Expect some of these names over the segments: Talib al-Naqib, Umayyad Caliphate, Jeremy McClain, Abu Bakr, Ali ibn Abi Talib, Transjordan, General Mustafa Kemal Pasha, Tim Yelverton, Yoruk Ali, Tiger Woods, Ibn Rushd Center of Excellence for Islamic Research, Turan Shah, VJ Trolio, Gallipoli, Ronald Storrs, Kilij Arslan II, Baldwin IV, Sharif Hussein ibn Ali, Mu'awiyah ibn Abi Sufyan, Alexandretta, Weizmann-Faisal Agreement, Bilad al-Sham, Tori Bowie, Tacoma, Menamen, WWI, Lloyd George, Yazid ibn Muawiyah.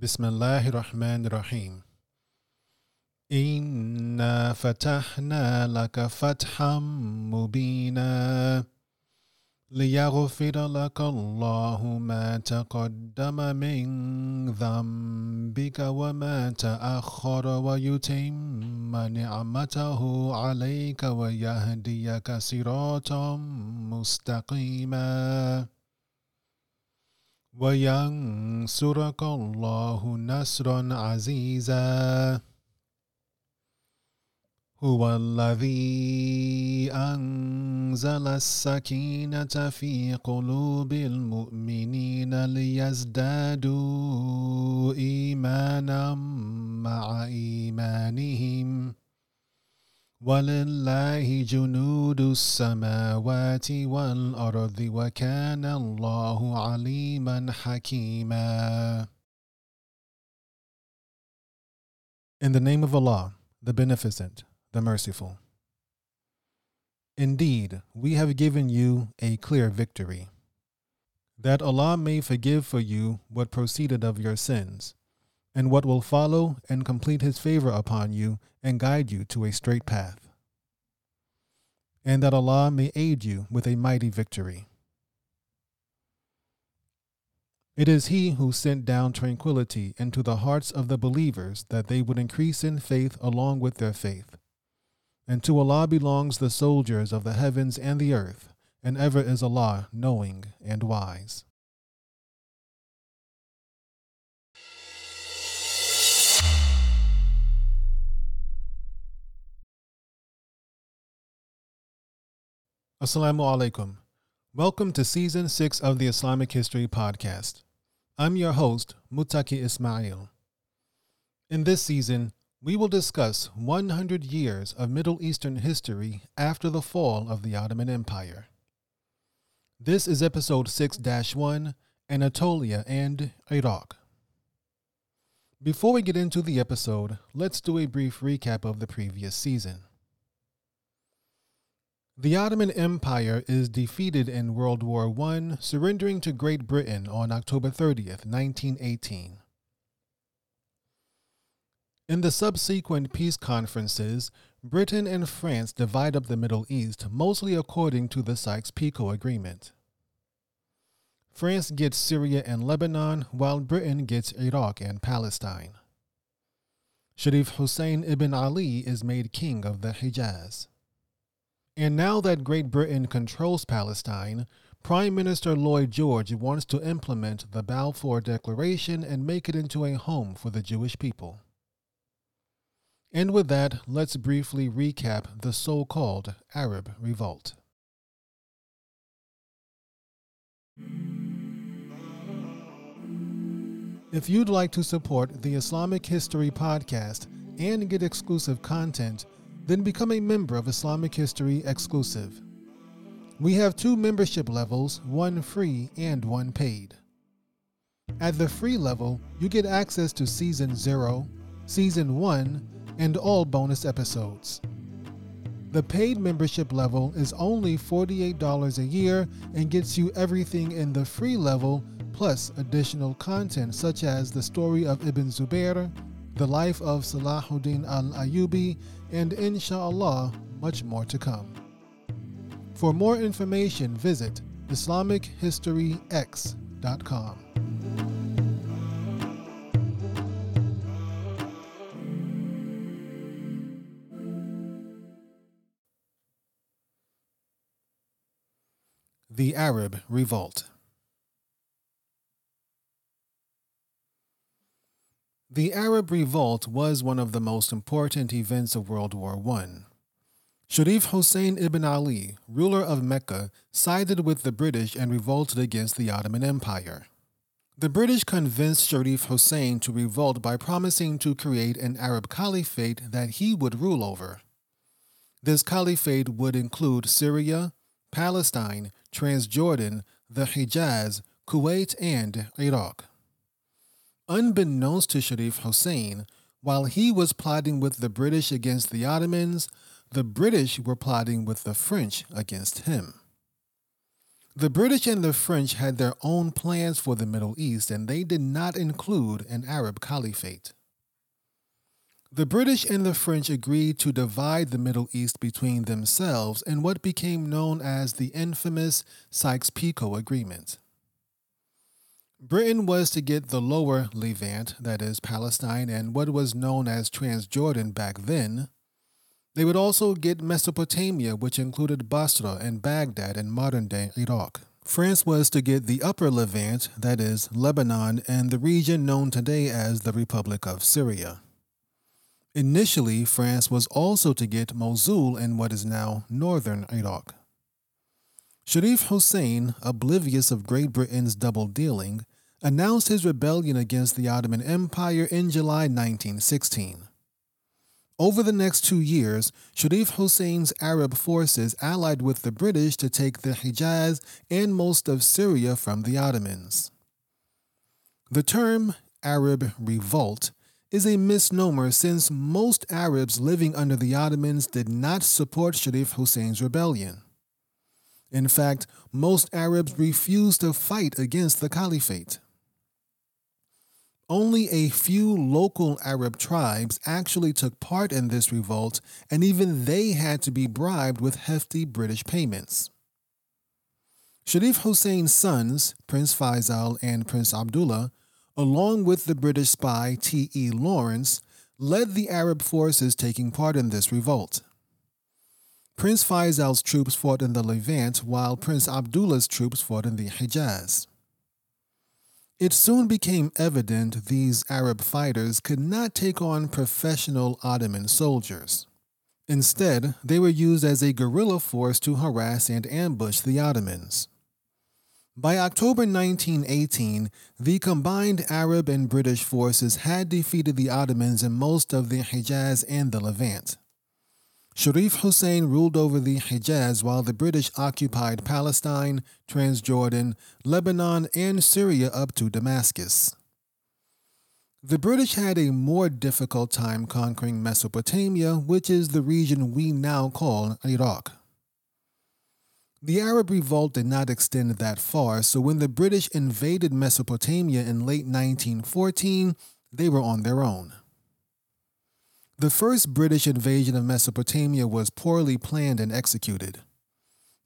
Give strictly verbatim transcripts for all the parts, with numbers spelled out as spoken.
Bismillahir Rahmanir Rahim. Inna fatahna laka fatham mubina liyaghfira laka Allahu ma taqaddama min dhanbika wa ma ta'akhkhara wa yutimma ni'matahu alayka wa yahdiyaka siratan mustaqima وَيَنْصُرَكَ اللَّهُ نَصْرًا عَزِيزًا هُوَ الَّذِي أَنْزَلَ السَّكِينَةَ فِي قُلُوبِ الْمُؤْمِنِينَ لِيَزْدَادُوا إِيمَانًا مَعَ إِيمَانِهِمْ وَلِلَّهِ جُنُودُ السَّمَاوَاتِ وَالْأَرْضِ وَكَانَ اللَّهُ عَلِيمًا حَكِيمًا. In the name of Allah, the Beneficent, the Merciful. Indeed, we have given you a clear victory, that Allah may forgive for you what proceeded of your sins, and what will follow, and complete His favor upon you, and guide you to a straight path, and that Allah may aid you with a mighty victory. It is He who sent down tranquility into the hearts of the believers, that they would increase in faith along with their faith. And to Allah belongs the soldiers of the heavens and the earth, and ever is Allah knowing and wise. Assalamu alaikum. Welcome to Season six of the Islamic History Podcast. I'm your host, Mutaki Ismail. In this season, we will discuss one hundred years of Middle Eastern history after the fall of the Ottoman Empire. This is Episode six dash one, Anatolia and Iraq. Before we get into the episode, let's do a brief recap of the previous season. The Ottoman Empire is defeated in World War One, surrendering to Great Britain on October thirtieth, nineteen eighteen. In the subsequent peace conferences, Britain and France divide up the Middle East, mostly according to the Sykes-Picot Agreement. France gets Syria and Lebanon, while Britain gets Iraq and Palestine. Sharif Hussein ibn Ali is made king of the Hijaz. And now that Great Britain controls Palestine, Prime Minister Lloyd George wants to implement the Balfour Declaration and make it into a home for the Jewish people. And with that, let's briefly recap the so-called Arab Revolt. If you'd like to support the Islamic History Podcast and get exclusive content, then become a member of Islamic History Exclusive. We have two membership levels, one free and one paid. At the free level, you get access to Season zero, Season one, and all bonus episodes. The paid membership level is only forty-eight dollars a year and gets you everything in the free level, plus additional content such as the story of Ibn Zubair, the life of Salahuddin al-Ayyubi, and inshallah, much more to come. For more information, visit Islamic History X dot com. The Arab Revolt. The Arab Revolt was one of the most important events of World War One. Sharif Hussein ibn Ali, ruler of Mecca, sided with the British and revolted against the Ottoman Empire. The British convinced Sharif Hussein to revolt by promising to create an Arab caliphate that he would rule over. This caliphate would include Syria, Palestine, Transjordan, the Hijaz, Kuwait, and Iraq. Unbeknownst to Sharif Hussein, while he was plotting with the British against the Ottomans, the British were plotting with the French against him. The British and the French had their own plans for the Middle East, and they did not include an Arab caliphate. The British and the French agreed to divide the Middle East between themselves in what became known as the infamous Sykes-Picot Agreement. Britain was to get the lower Levant, that is, Palestine, and what was known as Transjordan back then. They would also get Mesopotamia, which included Basra and Baghdad and modern-day Iraq. France was to get the upper Levant, that is, Lebanon, and the region known today as the Republic of Syria. Initially, France was also to get Mosul in what is now northern Iraq. Sharif Hussein, oblivious of Great Britain's double-dealing, announced his rebellion against the Ottoman Empire in July nineteen sixteen. Over the next two years, Sharif Hussein's Arab forces allied with the British to take the Hejaz and most of Syria from the Ottomans. The term Arab revolt is a misnomer, since most Arabs living under the Ottomans did not support Sharif Hussein's rebellion. In fact, most Arabs refused to fight against the caliphate. Only a few local Arab tribes actually took part in this revolt, and even they had to be bribed with hefty British payments. Sharif Hussein's sons, Prince Faisal and Prince Abdullah, along with the British spy T E Lawrence, led the Arab forces taking part in this revolt. Prince Faisal's troops fought in the Levant, while Prince Abdullah's troops fought in the Hejaz. It soon became evident these Arab fighters could not take on professional Ottoman soldiers. Instead, they were used as a guerrilla force to harass and ambush the Ottomans. By October nineteen eighteen, the combined Arab and British forces had defeated the Ottomans in most of the Hejaz and the Levant. Sharif Hussein ruled over the Hejaz while the British occupied Palestine, Transjordan, Lebanon, and Syria up to Damascus. The British had a more difficult time conquering Mesopotamia, which is the region we now call Iraq. The Arab revolt did not extend that far, so when the British invaded Mesopotamia in late nineteen fourteen, they were on their own. The first British invasion of Mesopotamia was poorly planned and executed.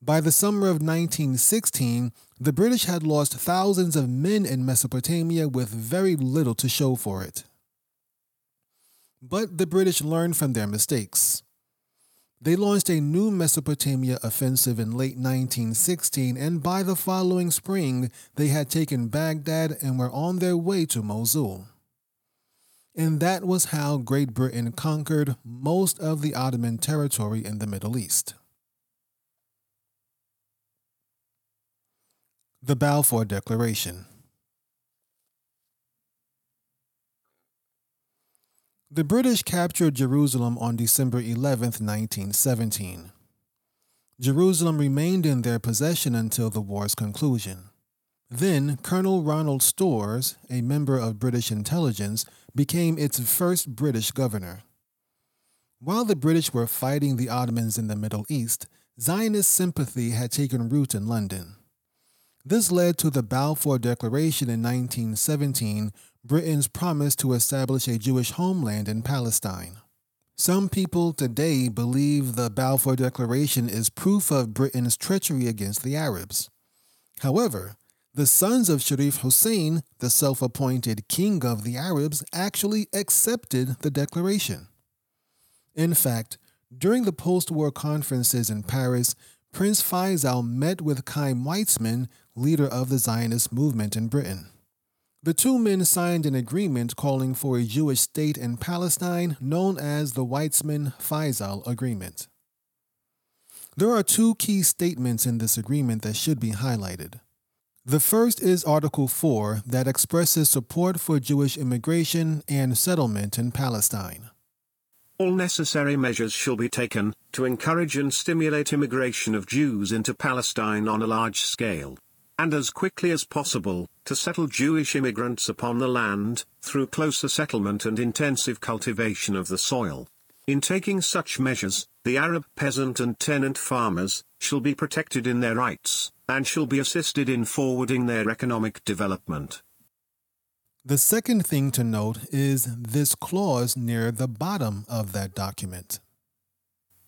By the summer of nineteen sixteen, the British had lost thousands of men in Mesopotamia with very little to show for it. But the British learned from their mistakes. They launched a new Mesopotamia offensive in late nineteen sixteen, and by the following spring, they had taken Baghdad and were on their way to Mosul. And that was how Great Britain conquered most of the Ottoman territory in the Middle East. The Balfour Declaration. The British captured Jerusalem on December eleventh, nineteen seventeen. Jerusalem remained in their possession until the war's conclusion. Then, Colonel Ronald Storrs, a member of British intelligence, became its first British governor. While the British were fighting the Ottomans in the Middle East, Zionist sympathy had taken root in London. This led to the Balfour Declaration in nineteen seventeen, Britain's promise to establish a Jewish homeland in Palestine. Some people today believe the Balfour Declaration is proof of Britain's treachery against the Arabs. However, the sons of Sharif Hussein, the self-appointed king of the Arabs, actually accepted the declaration. In fact, during the post-war conferences in Paris, Prince Faisal met with Chaim Weizmann, leader of the Zionist movement in Britain. The two men signed an agreement calling for a Jewish state in Palestine known as the Weizmann-Faisal Agreement. There are two key statements in this agreement that should be highlighted. The first is Article four, that expresses support for Jewish immigration and settlement in Palestine. All necessary measures shall be taken to encourage and stimulate immigration of Jews into Palestine on a large scale, and as quickly as possible, to settle Jewish immigrants upon the land, through closer settlement and intensive cultivation of the soil. In taking such measures, the Arab peasant and tenant farmers shall be protected in their rights, and shall be assisted in forwarding their economic development. The second thing to note is this clause near the bottom of that document.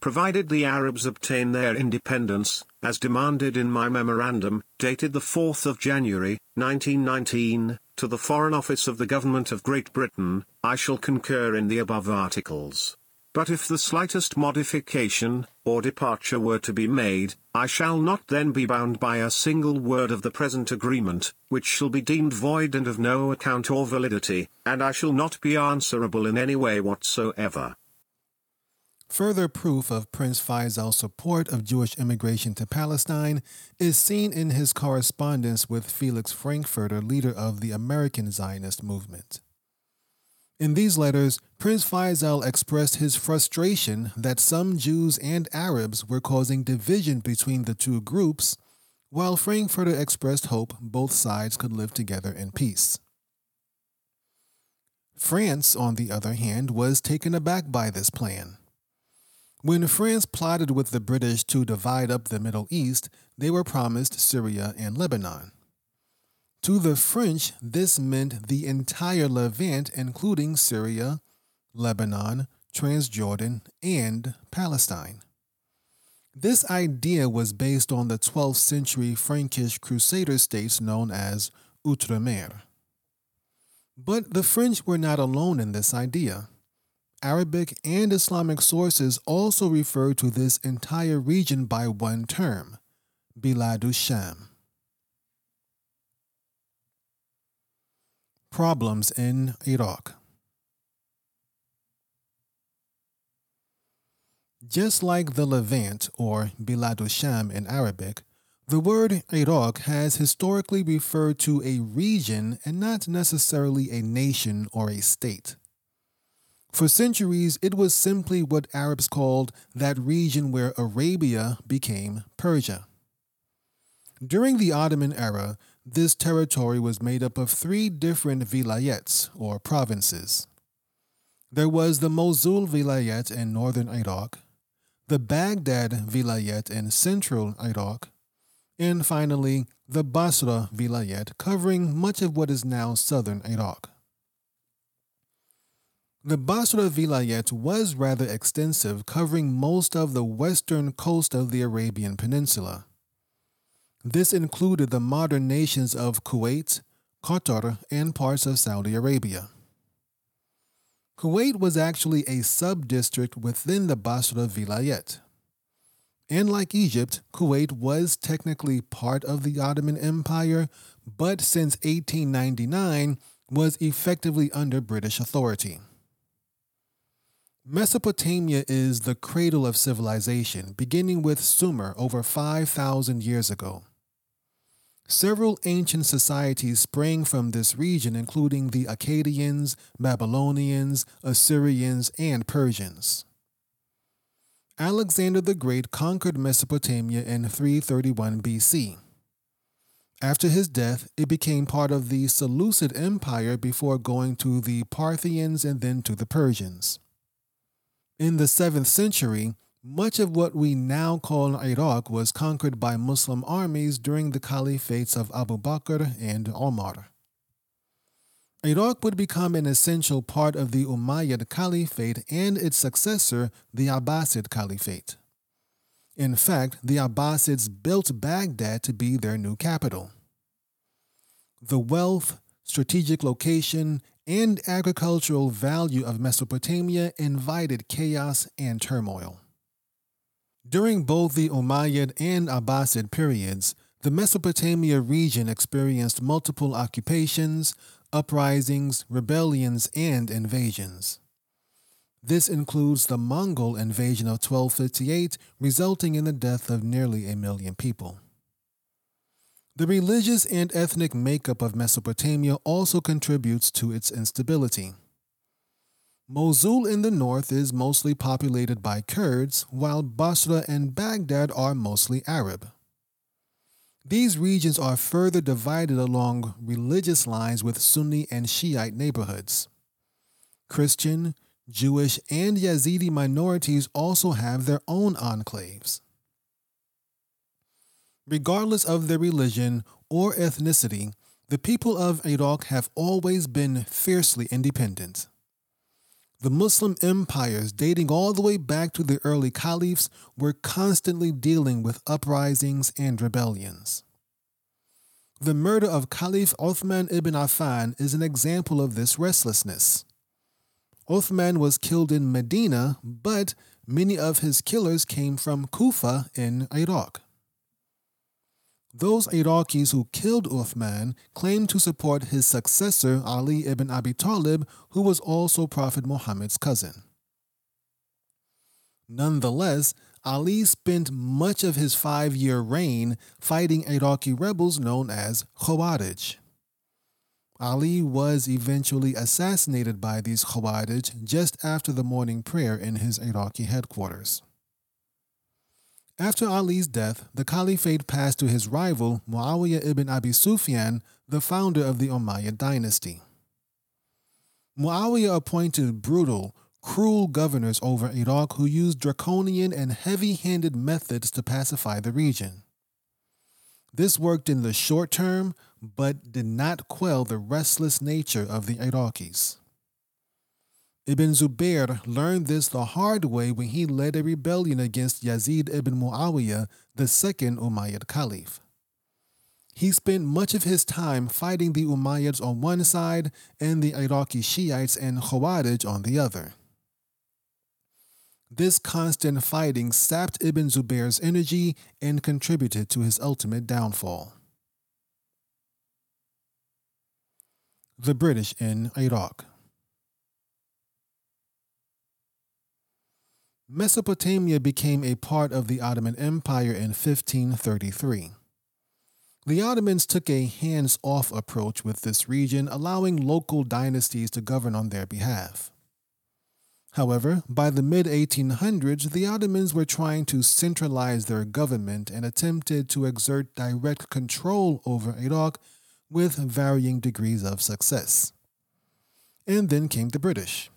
Provided the Arabs obtain their independence, as demanded in my memorandum, dated the fourth of January, nineteen nineteen, to the Foreign Office of the Government of Great Britain, I shall concur in the above articles. But if the slightest modification, or departure were to be made, I shall not then be bound by a single word of the present agreement, which shall be deemed void and of no account or validity, and I shall not be answerable in any way whatsoever. Further proof of Prince Faisal's support of Jewish immigration to Palestine is seen in his correspondence with Felix Frankfurter, leader of the American Zionist movement. In these letters, Prince Faisal expressed his frustration that some Jews and Arabs were causing division between the two groups, while Frankfurter expressed hope both sides could live together in peace. France, on the other hand, was taken aback by this plan. When France plotted with the British to divide up the Middle East, they were promised Syria and Lebanon. To the French, this meant the entire Levant, including Syria, Lebanon, Transjordan, and Palestine. This idea was based on the twelfth century Frankish crusader states known as Outremer. But the French were not alone in this idea. Arabic and Islamic sources also refer to this entire region by one term, Bilad al-Sham. Problems in Iraq. Just like the Levant, or Bilad al-Sham in Arabic, the word Iraq has historically referred to a region and not necessarily a nation or a state. For centuries, it was simply what Arabs called that region where Arabia became Persia. During the Ottoman era, this territory was made up of three different vilayets, or provinces. There was the Mosul vilayet in northern Iraq, the Baghdad vilayet in central Iraq, and finally the Basra vilayet, covering much of what is now southern Iraq. The Basra Vilayet was rather extensive, covering most of the western coast of the Arabian Peninsula. This included the modern nations of Kuwait, Qatar, and parts of Saudi Arabia. Kuwait was actually a sub-district within the Basra Vilayet. And like Egypt, Kuwait was technically part of the Ottoman Empire, but since eighteen ninety-nine was effectively under British authority. Mesopotamia is the cradle of civilization, beginning with Sumer over five thousand years ago. Several ancient societies sprang from this region, including the Akkadians, Babylonians, Assyrians, and Persians. Alexander the Great conquered Mesopotamia in three thirty-one B C. After his death, it became part of the Seleucid Empire before going to the Parthians and then to the Persians. In the seventh century, much of what we now call Iraq was conquered by Muslim armies during the caliphates of Abu Bakr and Omar. Iraq would become an essential part of the Umayyad Caliphate and its successor, the Abbasid Caliphate. In fact, the Abbasids built Baghdad to be their new capital. The wealth, strategic location, and agricultural value of Mesopotamia invited chaos and turmoil. During both the Umayyad and Abbasid periods, the Mesopotamia region experienced multiple occupations, uprisings, rebellions, and invasions. This includes the Mongol invasion of twelve fifty-eight, resulting in the death of nearly a million people. The religious and ethnic makeup of Mesopotamia also contributes to its instability. Mosul in the north is mostly populated by Kurds, while Basra and Baghdad are mostly Arab. These regions are further divided along religious lines with Sunni and Shiite neighborhoods. Christian, Jewish and Yazidi minorities also have their own enclaves. Regardless of their religion or ethnicity, the people of Iraq have always been fiercely independent. The Muslim empires, dating all the way back to the early caliphs, were constantly dealing with uprisings and rebellions. The murder of Caliph Uthman ibn Affan is an example of this restlessness. Uthman was killed in Medina, but many of his killers came from Kufa in Iraq. Those Iraqis who killed Uthman claimed to support his successor, Ali ibn Abi Talib, who was also Prophet Muhammad's cousin. Nonetheless, Ali spent much of his five-year reign fighting Iraqi rebels known as Khawarij. Ali was eventually assassinated by these Khawarij just after the morning prayer in his Iraqi headquarters. After Ali's death, the caliphate passed to his rival, Mu'awiyah ibn Abi Sufyan, the founder of the Umayyad dynasty. Mu'awiyah appointed brutal, cruel governors over Iraq who used draconian and heavy-handed methods to pacify the region. This worked in the short term, but did not quell the restless nature of the Iraqis. Ibn Zubair learned this the hard way when he led a rebellion against Yazid ibn Muawiyah, the second Umayyad caliph. He spent much of his time fighting the Umayyads on one side and the Iraqi Shiites and Khawarij on the other. This constant fighting sapped Ibn Zubair's energy and contributed to his ultimate downfall. The British in Iraq. Mesopotamia became a part of the Ottoman Empire in fifteen thirty-three. The Ottomans took a hands-off approach with this region, allowing local dynasties to govern on their behalf. However, by the mid eighteen hundreds, the Ottomans were trying to centralize their government and attempted to exert direct control over Iraq with varying degrees of success. And then came the British.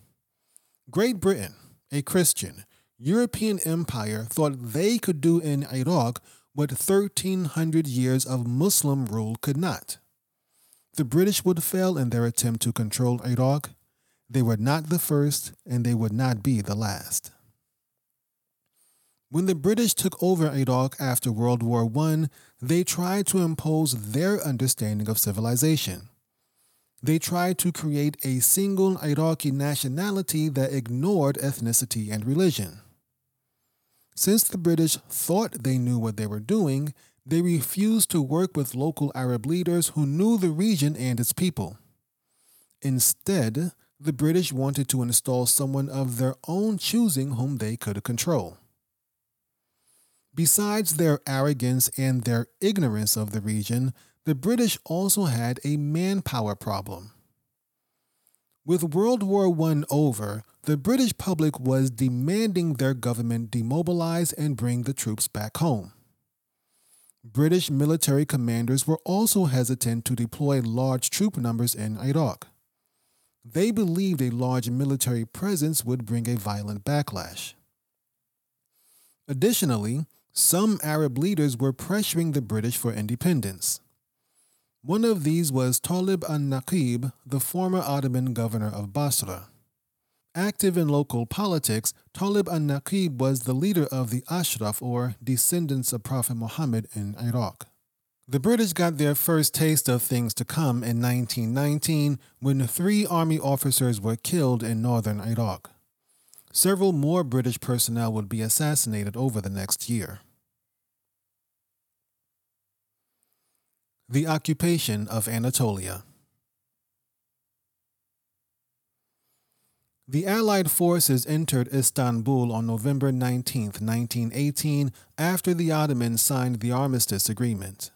Great Britain, a Christian European empire, thought they could do in Iraq what thirteen hundred years of Muslim rule could not. The British would fail in their attempt to control Iraq. They were not the first, and they would not be the last. When the British took over Iraq after World War One, they tried to impose their understanding of civilization. They tried to create a single Iraqi nationality that ignored ethnicity and religion. Since the British thought they knew what they were doing, they refused to work with local Arab leaders who knew the region and its people. Instead, the British wanted to install someone of their own choosing whom they could control. Besides their arrogance and their ignorance of the region, the British also had a manpower problem. With World War One over, the British public was demanding their government demobilize and bring the troops back home. British military commanders were also hesitant to deploy large troop numbers in Iraq. They believed a large military presence would bring a violent backlash. Additionally, some Arab leaders were pressuring the British for independence. One of these was Talib al-Naqib, the former Ottoman governor of Basra. Active in local politics, Talib al-Naqib was the leader of the Ashraf, or Descendants of Prophet Muhammad, in Iraq. The British got their first taste of things to come in nineteen nineteen when three army officers were killed in northern Iraq. Several more British personnel would be assassinated over the next year. The occupation of Anatolia. The Allied forces entered Istanbul on November nineteenth, nineteen eighteen, after the Ottomans signed the Armistice Agreement.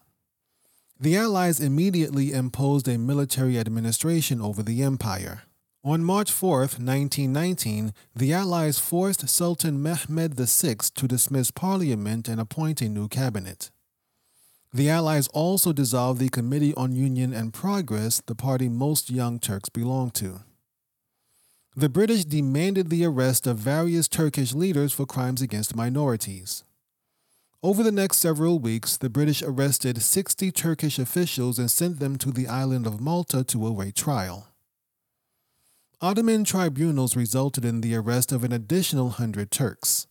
The Allies immediately imposed a military administration over the empire. On March fourth, nineteen nineteen, the Allies forced Sultan Mehmed the Sixth to dismiss parliament and appoint a new cabinet. The Allies also dissolved the Committee on Union and Progress, the party most Young Turks belonged to. the British demanded the arrest of various Turkish leaders for crimes against minorities. Over the next several weeks, the British arrested sixty Turkish officials and sent them to the island of Malta to await trial. Ottoman tribunals resulted in the arrest of an additional one hundred Turks.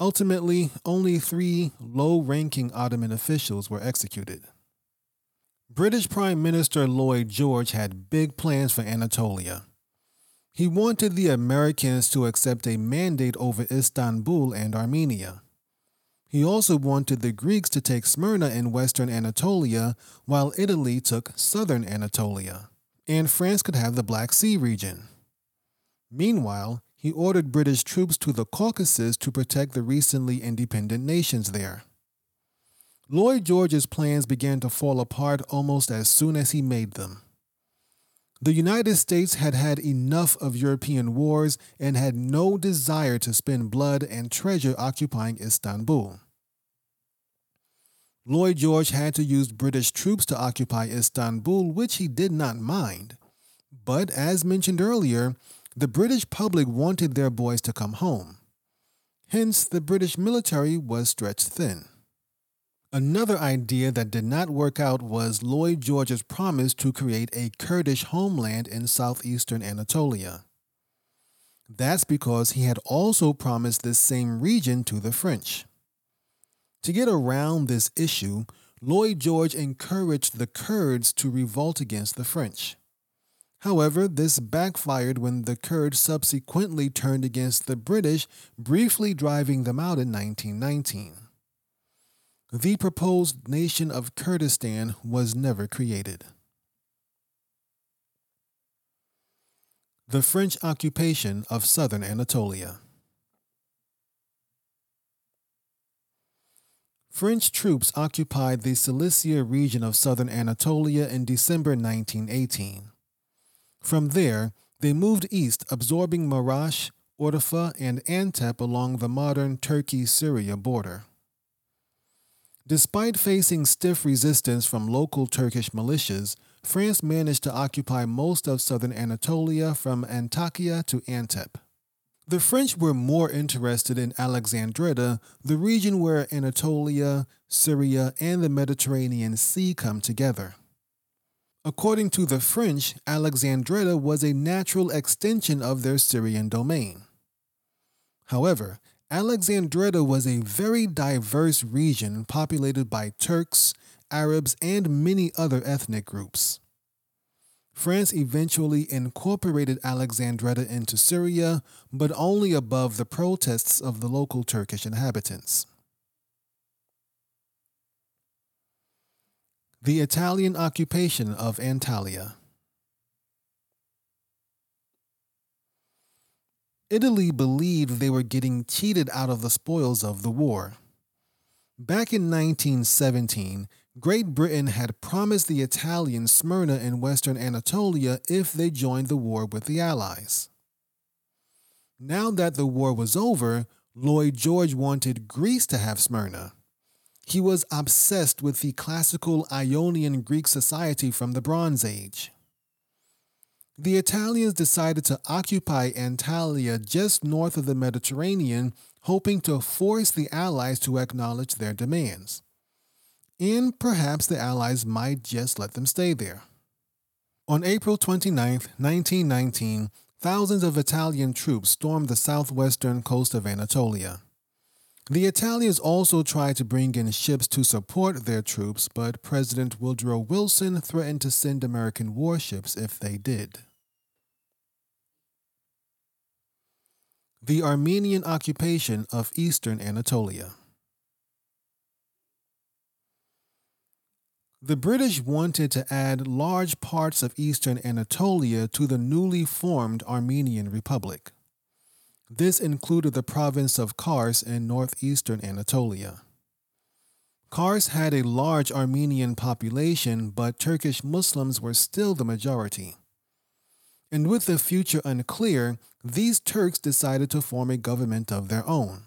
Ultimately, only three low-ranking Ottoman officials were executed. British Prime Minister Lloyd George had big plans for Anatolia. He wanted the Americans to accept a mandate over Istanbul and Armenia. He also wanted the Greeks to take Smyrna in western Anatolia, while Italy took southern Anatolia, and France could have the Black Sea region. Meanwhile, he ordered British troops to the Caucasus to protect the recently independent nations there. Lloyd George's plans began to fall apart almost as soon as he made them. The United States had had enough of European wars and had no desire to spend blood and treasure occupying Istanbul. Lloyd George had to use British troops to occupy Istanbul, which he did not mind. But as mentioned earlier, the British public wanted their boys to come home. Hence, the British military was stretched thin. Another idea that did not work out was Lloyd George's promise to create a Kurdish homeland in southeastern Anatolia. That's because he had also promised this same region to the French. To get around this issue, Lloyd George encouraged the Kurds to revolt against the French. However, this backfired when the Kurds subsequently turned against the British, briefly driving them out in nineteen nineteen. The proposed nation of Kurdistan was never created. The French occupation of southern Anatolia. French troops occupied the Cilicia region of southern Anatolia in December nineteen eighteen. From there, they moved east, absorbing Marash, Urfa, and Antep along the modern Turkey-Syria border. Despite facing stiff resistance from local Turkish militias, France managed to occupy most of southern Anatolia from Antakya to Antep. The French were more interested in Alexandretta, the region where Anatolia, Syria, and the Mediterranean Sea come together. According to the French, Alexandretta was a natural extension of their Syrian domain. However, Alexandretta was a very diverse region populated by Turks, Arabs, and many other ethnic groups. France eventually incorporated Alexandretta into Syria, but only above the protests of the local Turkish inhabitants. The Italian occupation of Antalya. Italy believed they were getting cheated out of the spoils of the war. Back in nineteen seventeen, Great Britain had promised the Italians Smyrna in western Anatolia if they joined the war with the Allies. Now that the war was over, Lloyd George wanted Greece to have Smyrna. He was obsessed with the classical Ionian Greek society from the Bronze Age. The Italians decided to occupy Antalya just north of the Mediterranean, hoping to force the Allies to acknowledge their demands. And perhaps the Allies might just let them stay there. On April twenty-ninth, nineteen nineteen, thousands of Italian troops stormed the southwestern coast of Anatolia. The Italians also tried to bring in ships to support their troops, but President Woodrow Wilson threatened to send American warships if they did. The Armenian occupation of eastern Anatolia. The British wanted to add large parts of eastern Anatolia to the newly formed Armenian Republic. This included the province of Kars in northeastern Anatolia. Kars had a large Armenian population, but Turkish Muslims were still the majority. And with the future unclear, these Turks decided to form a government of their own.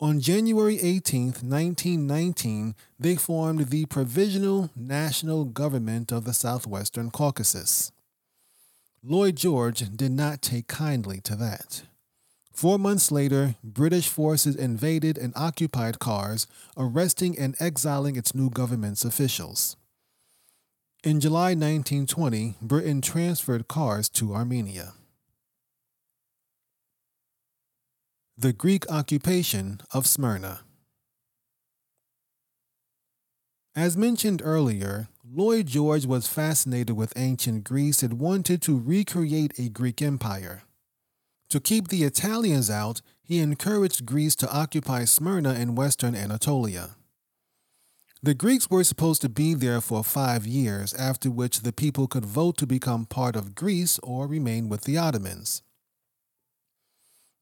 On January eighteenth, nineteen nineteen, they formed the Provisional National Government of the Southwestern Caucasus. Lloyd George did not take kindly to that. Four months later, British forces invaded and occupied Kars, arresting and exiling its new government's officials. In July nineteen twenty, Britain transferred Kars to Armenia. The Greek occupation of Smyrna. As mentioned earlier, Lloyd George was fascinated with ancient Greece and wanted to recreate a Greek empire. To keep the Italians out, he encouraged Greece to occupy Smyrna in western Anatolia. The Greeks were supposed to be there for five years, after which the people could vote to become part of Greece or remain with the Ottomans.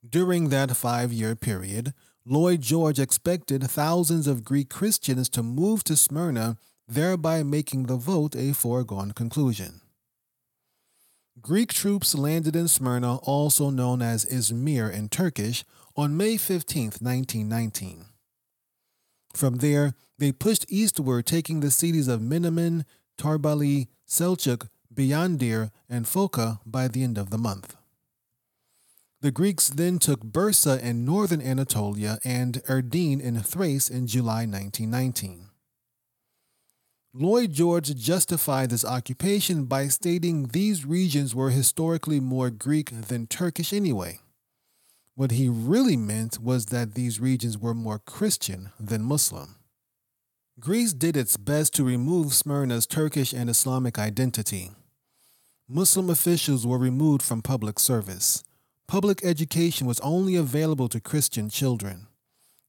During that five-year period, Lloyd George expected thousands of Greek Christians to move to Smyrna, thereby making the vote a foregone conclusion. Greek troops landed in Smyrna, also known as Izmir in Turkish, on May fifteenth, nineteen nineteen. From there, they pushed eastward, taking the cities of Menamen, Tarbali, Selçuk, Biyandir, and Foça by the end of the month. The Greeks then took Bursa in northern Anatolia and Erdine in Thrace in July nineteen nineteen. Lloyd George justified this occupation by stating these regions were historically more Greek than Turkish anyway. What he really meant was that these regions were more Christian than Muslim. Greece did its best to remove Smyrna's Turkish and Islamic identity. Muslim officials were removed from public service. Public education was only available to Christian children.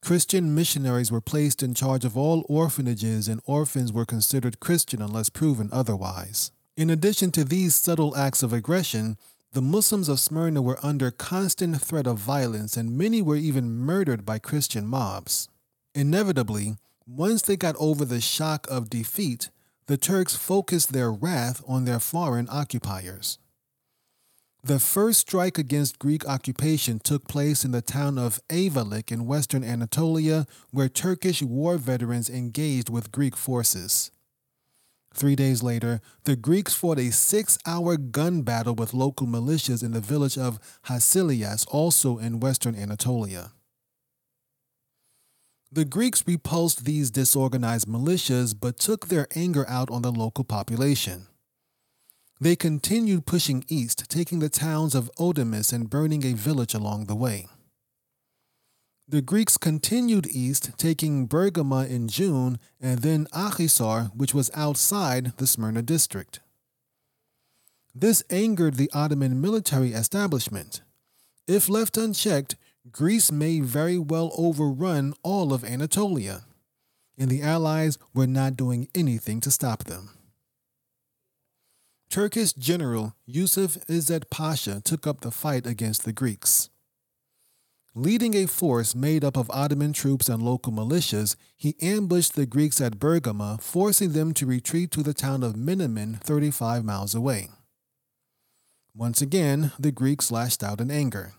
Christian missionaries were placed in charge of all orphanages, and orphans were considered Christian unless proven otherwise. In addition to these subtle acts of aggression, the Muslims of Smyrna were under constant threat of violence, and many were even murdered by Christian mobs. Inevitably, once they got over the shock of defeat, the Turks focused their wrath on their foreign occupiers. The first strike against Greek occupation took place in the town of Ayvalık in western Anatolia, where Turkish war veterans engaged with Greek forces. Three days later, the Greeks fought a six-hour gun battle with local militias in the village of Hasilias, also in western Anatolia. The Greeks repulsed these disorganized militias but took their anger out on the local population. They continued pushing east, taking the towns of Odamis and burning a village along the way. The Greeks continued east, taking Bergama in June and then Akhisar, which was outside the Smyrna district. This angered the Ottoman military establishment. If left unchecked, Greece may very well overrun all of Anatolia, and the Allies were not doing anything to stop them. Turkish general Yusuf İzzet Pasha took up the fight against the Greeks. Leading a force made up of Ottoman troops and local militias, he ambushed the Greeks at Bergama, forcing them to retreat to the town of Menamen, thirty-five miles away. Once again, the Greeks lashed out in anger.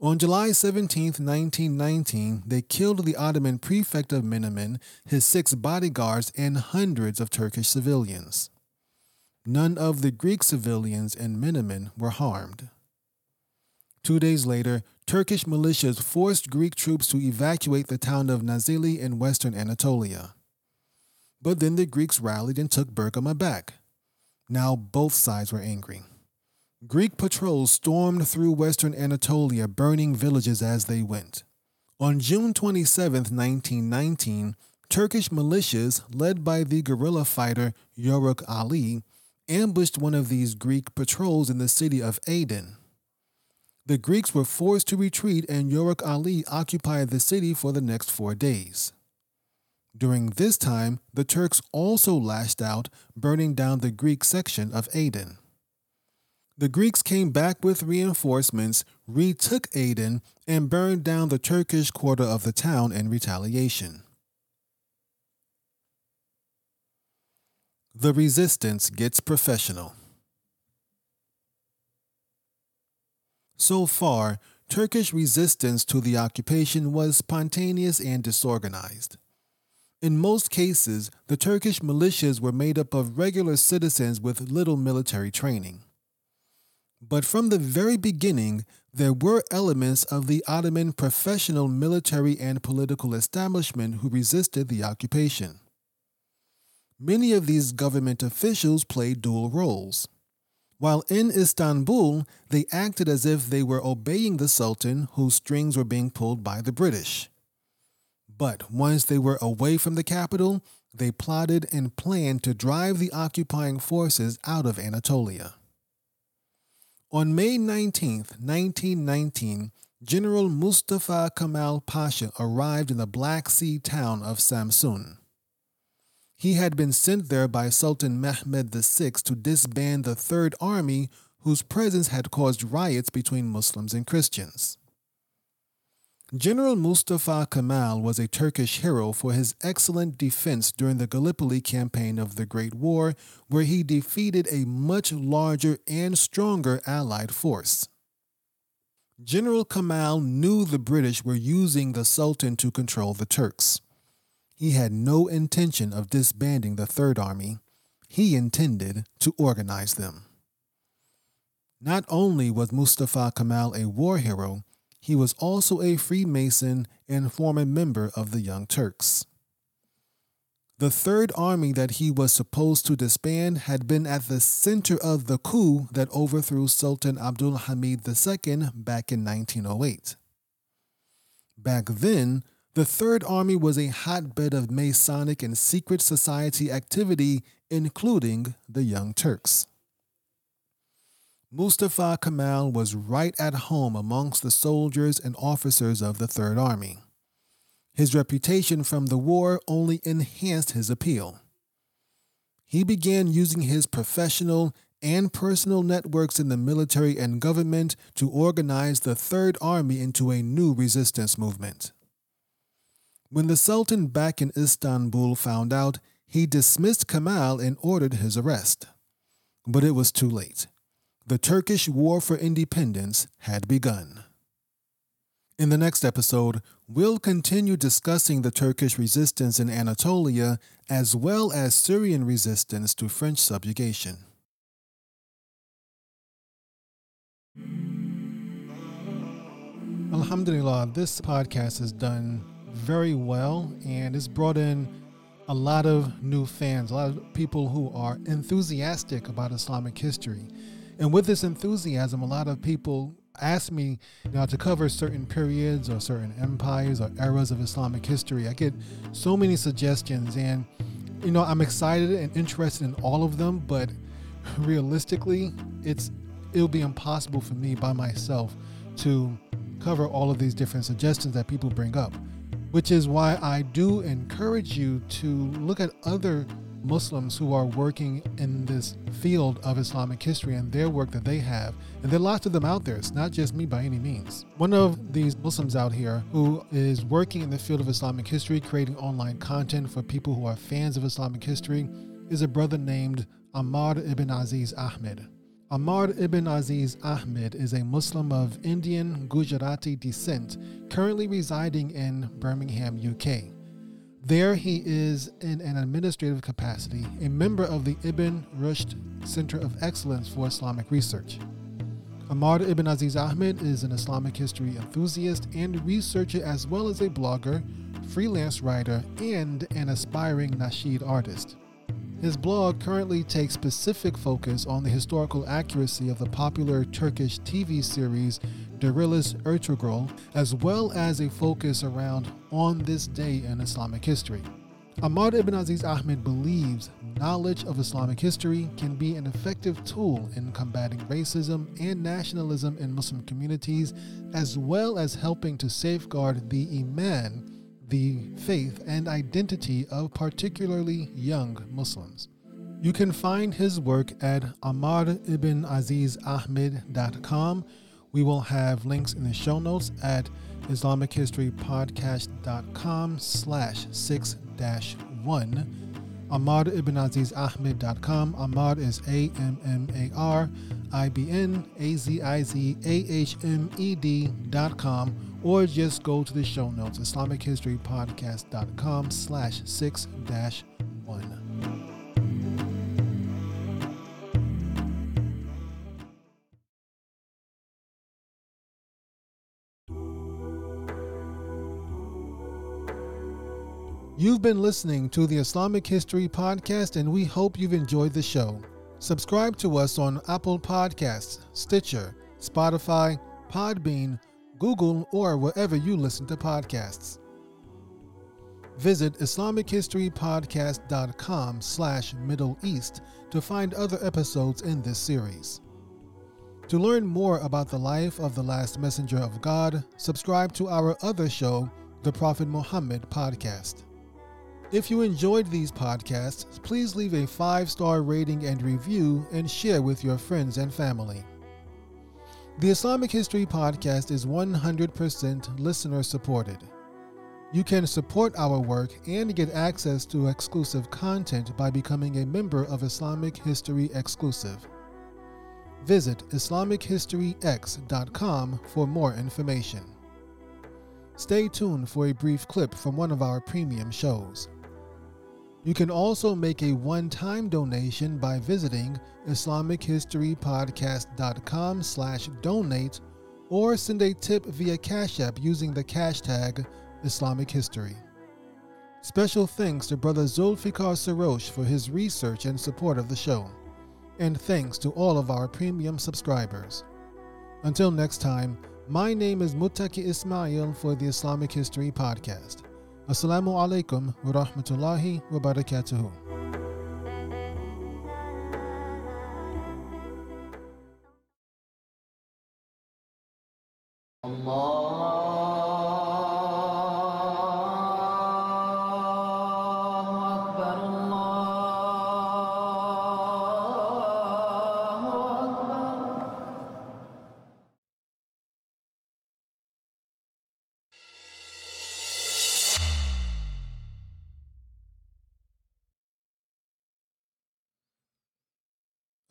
On July seventeenth, nineteen nineteen, they killed the Ottoman prefect of Menamen, his six bodyguards, and hundreds of Turkish civilians. None of the Greek civilians in Menamen were harmed. Two days later, Turkish militias forced Greek troops to evacuate the town of Nazilli in western Anatolia. But then the Greeks rallied and took Bergama back. Now both sides were angry. Greek patrols stormed through western Anatolia, burning villages as they went. On June twenty-seventh, nineteen nineteen, Turkish militias, led by the guerrilla fighter Yoruk Ali, ambushed one of these Greek patrols in the city of Aden. The Greeks were forced to retreat, and Yoruk Ali occupied the city for the next four days. During this time, the Turks also lashed out, burning down the Greek section of Aden. The Greeks came back with reinforcements, retook Aden, and burned down the Turkish quarter of the town in retaliation. The resistance gets professional. So far, Turkish resistance to the occupation was spontaneous and disorganized. In most cases, the Turkish militias were made up of regular citizens with little military training. But from the very beginning, there were elements of the Ottoman professional military and political establishment who resisted the occupation. Many of these government officials played dual roles. While in Istanbul, they acted as if they were obeying the Sultan, whose strings were being pulled by the British. But once they were away from the capital, they plotted and planned to drive the occupying forces out of Anatolia. On May nineteenth, nineteen nineteen, General Mustafa Kemal Pasha arrived in the Black Sea town of Samsun. He had been sent there by Sultan Mehmed the sixth to disband the Third Army, whose presence had caused riots between Muslims and Christians. General Mustafa Kemal was a Turkish hero for his excellent defense during the Gallipoli campaign of the Great War, where he defeated a much larger and stronger Allied force. General Kemal knew the British were using the Sultan to control the Turks. He had no intention of disbanding the Third Army. He intended to organize them. Not only was Mustafa Kemal a war hero, he was also a Freemason and former member of the Young Turks. The Third Army that he was supposed to disband had been at the center of the coup that overthrew Sultan Abdul Hamid the second back in nineteen oh eight. Back then, the Third Army was a hotbed of Masonic and secret society activity, including the Young Turks. Mustafa Kemal was right at home amongst the soldiers and officers of the Third Army. His reputation from the war only enhanced his appeal. He began using his professional and personal networks in the military and government to organize the Third Army into a new resistance movement. When the Sultan back in Istanbul found out, he dismissed Kemal and ordered his arrest. But it was too late. The Turkish War for Independence had begun. In the next episode, we'll continue discussing the Turkish resistance in Anatolia as well as Syrian resistance to French subjugation. Alhamdulillah, this podcast is done very well and it's brought in a lot of new fans, a lot of people who are enthusiastic about Islamic history. And with this enthusiasm, a lot of people ask me, you know, to cover certain periods or certain empires or eras of Islamic history. I get so many suggestions and, you know, I'm excited and interested in all of them, but realistically, it's it'll be impossible for me by myself to cover all of these different suggestions that people bring up, which is why I do encourage you to look at other Muslims who are working in this field of Islamic history and their work that they have. And there are lots of them out there. It's not just me by any means. One of these Muslims out here who is working in the field of Islamic history, creating online content for people who are fans of Islamic history, is a brother named Ahmad ibn Aziz Ahmed. Ahmad ibn Aziz Ahmed is a Muslim of Indian Gujarati descent, currently residing in Birmingham, U K. There he is in an administrative capacity, a member of the Ibn Rushd Center of Excellence for Islamic Research. Ahmad ibn Aziz Ahmed is an Islamic history enthusiast and researcher as well as a blogger, freelance writer, and an aspiring nasheed artist. His blog currently takes specific focus on the historical accuracy of the popular Turkish T V series Derillus Ertugrul, as well as a focus around On This Day in Islamic History. Ahmad ibn Aziz Ahmed believes knowledge of Islamic history can be an effective tool in combating racism and nationalism in Muslim communities, as well as helping to safeguard the iman, the faith and identity of particularly young Muslims. You can find his work at ahmad ibn aziz ahmed dot com. We will have links in the show notes at islamic history podcast dot com slash six dash one, ahmad ibn aziz ahmed dot com. Ahmad is A M M A R I B N A Z I Z A H M E D dot com, or just go to the show notes, islamic history podcast dot com slash six dash one. You've been listening to the Islamic History Podcast, and we hope you've enjoyed the show. Subscribe to us on Apple Podcasts, Stitcher, Spotify, Podbean, Google, or wherever you listen to podcasts. Visit islamic history podcast dot com slash Middle East to find other episodes in this series. To learn more about the life of the last messenger of God, subscribe to our other show, The Prophet Muhammad Podcast. If you enjoyed these podcasts, please leave a five-star rating and review and share with your friends and family. The Islamic History Podcast is one hundred percent listener-supported. You can support our work and get access to exclusive content by becoming a member of Islamic History Exclusive. Visit islamic history x dot com for more information. Stay tuned for a brief clip from one of our premium shows. You can also make a one-time donation by visiting islamic history podcast dot com slash donate, or send a tip via Cash App using the cash tag Islamic History. Special thanks to Brother Zulfikar Sarosh for his research and support of the show. And thanks to all of our premium subscribers. Until next time, my name is Mutaki Ismail for the Islamic History Podcast. Assalamu alaikum wa rahmatullahi wa barakatuhu.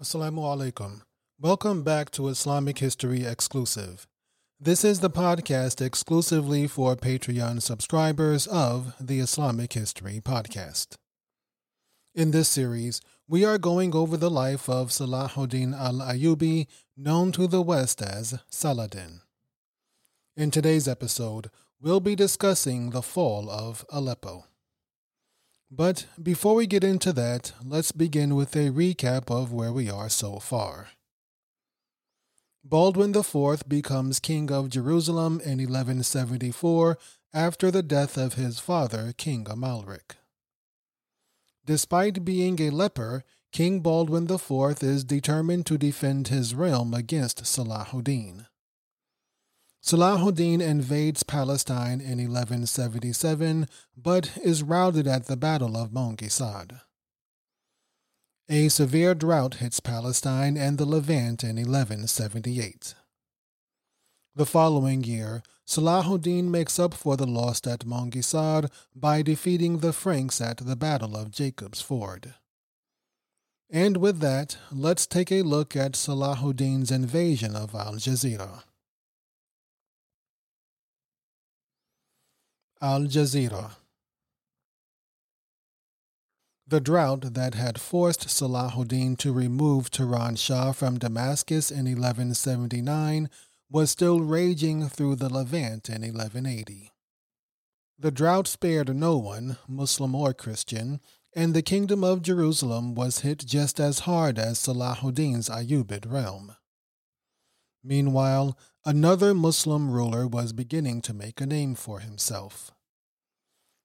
Assalamu alaikum. Welcome back to Islamic History Exclusive. This is the podcast exclusively for Patreon subscribers of the Islamic History Podcast. In this series, we are going over the life of Salahuddin al-Ayyubi, known to the West as Saladin. In today's episode, we'll be discussing the fall of Aleppo. But before we get into that, let's begin with a recap of where we are so far. Baldwin the Fourth becomes king of Jerusalem in eleven seventy-four after the death of his father, King Amalric. Despite being a leper, King Baldwin the Fourth is determined to defend his realm against Salahuddin. Salahuddin invades Palestine in eleven seventy-seven, but is routed at the Battle of Mongisad. A severe drought hits Palestine and the Levant in eleven seventy-eight. The following year, Salahuddin makes up for the loss at Mongisad by defeating the Franks at the Battle of Jacob's Ford. And with that, let's take a look at Salahuddin's invasion of Al Jazeera. Al Jazeera. The drought that had forced Salahuddin to remove Turan Shah from Damascus in eleven seventy-nine was still raging through the Levant in eleven eighty. The drought spared no one, Muslim or Christian, and the Kingdom of Jerusalem was hit just as hard as Salahuddin's Ayyubid realm. Meanwhile, another Muslim ruler was beginning to make a name for himself.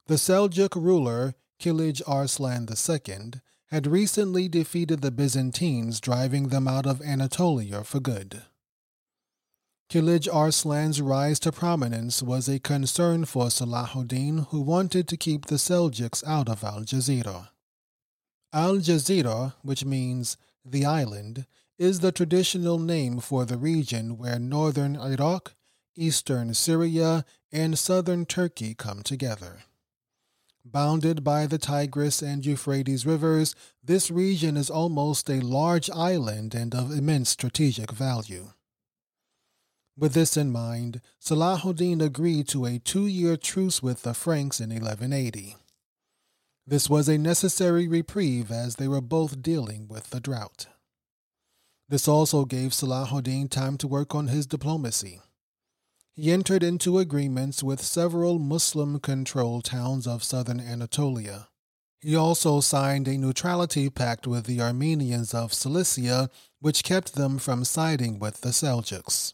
The Seljuk ruler, Kilij Arslan the Second, had recently defeated the Byzantines, driving them out of Anatolia for good. Kilij Arslan's rise to prominence was a concern for Salahuddin, who wanted to keep the Seljuks out of Al Jazeera. Al Jazeera, which means the island, is the traditional name for the region where northern Iraq, eastern Syria, and southern Turkey come together. Bounded by the Tigris and Euphrates rivers, this region is almost a large island and of immense strategic value. With this in mind, Salahuddin agreed to a two-year truce with the Franks in eleven eighty. This was a necessary reprieve as they were both dealing with the drought. This also gave Salahuddin time to work on his diplomacy. he entered into agreements with several Muslim-controlled towns of southern Anatolia. He also signed a neutrality pact with the Armenians of Cilicia, which kept them from siding with the Seljuks.